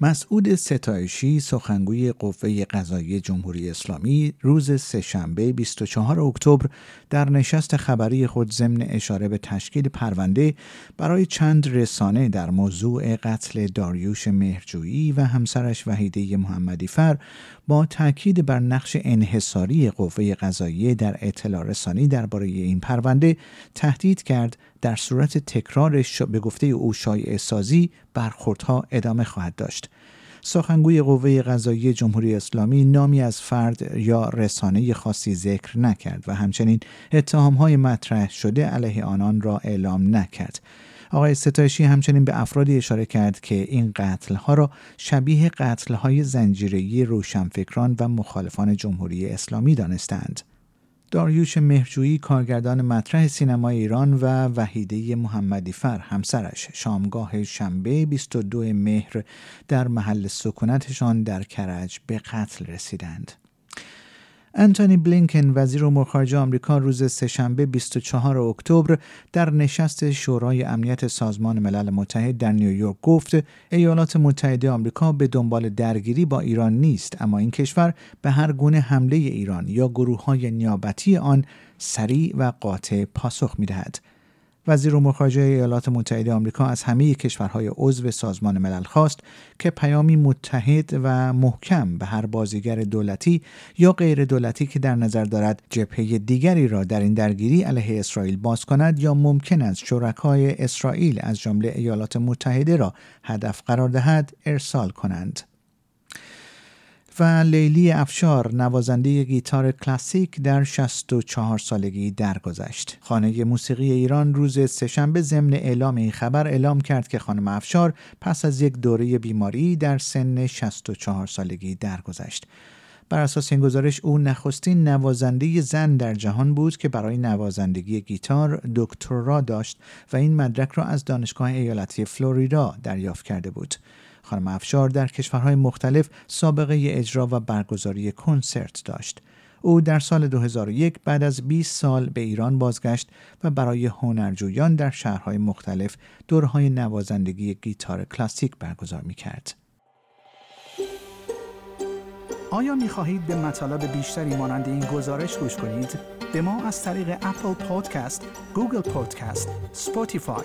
مسعود ستایشی، سخنگوی قوه قضاییه جمهوری اسلامی، روز سه‌شنبه 24 اکتبر در نشست خبری خود ضمن اشاره به تشکیل پرونده برای چند رسانه در موضوع قتل داریوش مهرجویی و همسرش وحیده محمدی فر با تاکید بر نقش انحصاری قوه قضاییه در اطلاع رسانی درباره این پرونده تهدید کرد در صورت تکرار به گفته او شایعه سازی برخوردها ادامه خواهد داشت. سخنگوی قوه قضاییه جمهوری اسلامی نامی از فرد یا رسانه خاصی ذکر نکرد و همچنین اتهام‌های مطرح شده علیه آنان را اعلام نکرد. آقای ستایشی همچنین به افرادی اشاره کرد که این قتل‌ها را شبیه قتل‌های زنجیره‌ای روشنفکران و مخالفان جمهوری اسلامی دانستند. داریوش مهرجویی، کارگردان مطرح سینمای ایران، و وحیده محمدی فر، همسرش، شامگاه شنبه 22 مهر در محل سکونتشان در کرج به قتل رسیدند. آنتونی بلینکن، وزیر امور خارجه آمریکا، روز سه‌شنبه 24 اکتبر در نشست شورای امنیت سازمان ملل متحد در نیویورک گفت ایالات متحده آمریکا به دنبال درگیری با ایران نیست، اما این کشور به هر گونه حمله ایران یا گروه‌های نیابتی آن سریع و قاطع پاسخ می‌دهد. وزیر امور خارجه ایالات متحده آمریکا از همه کشورهای عضو سازمان ملل خواست که پیامی متحد و محکم به هر بازیگر دولتی یا غیر دولتی که در نظر دارد جبهه دیگری را در این درگیری علیه اسرائیل باز کند یا ممکن است شرکای اسرائیل از جمله ایالات متحده را هدف قرار دهد ارسال کنند. و لیلی افشار، نوازنده گیتار کلاسیک، در 64 سالگی درگذشت. خانه موسیقی ایران روز سه‌شنبه ضمن اعلام این خبر اعلام کرد که خانم افشار پس از یک دوره بیماری در سن 64 سالگی درگذشت. بر اساس این گزارش او نخستین نوازنده زن در جهان بود که برای نوازندگی گیتار دکترا داشت و این مدرک را از دانشگاه ایالتی فلوریدا دریافت کرده بود. خانم افشار در کشورهای مختلف سابقه اجرا و برگزاری کنسرت داشت. او در سال 2001 بعد از 20 سال به ایران بازگشت و برای هنرجویان در شهرهای مختلف دورهای نوازندگی گیتار کلاسیک برگزار می‌کرد. آیا می‌خواهید به مطالب بیشتری مانند این گزارش گوش کنید؟ به ما از طریق اپل پادکست، گوگل پادکست، اسپاتیفای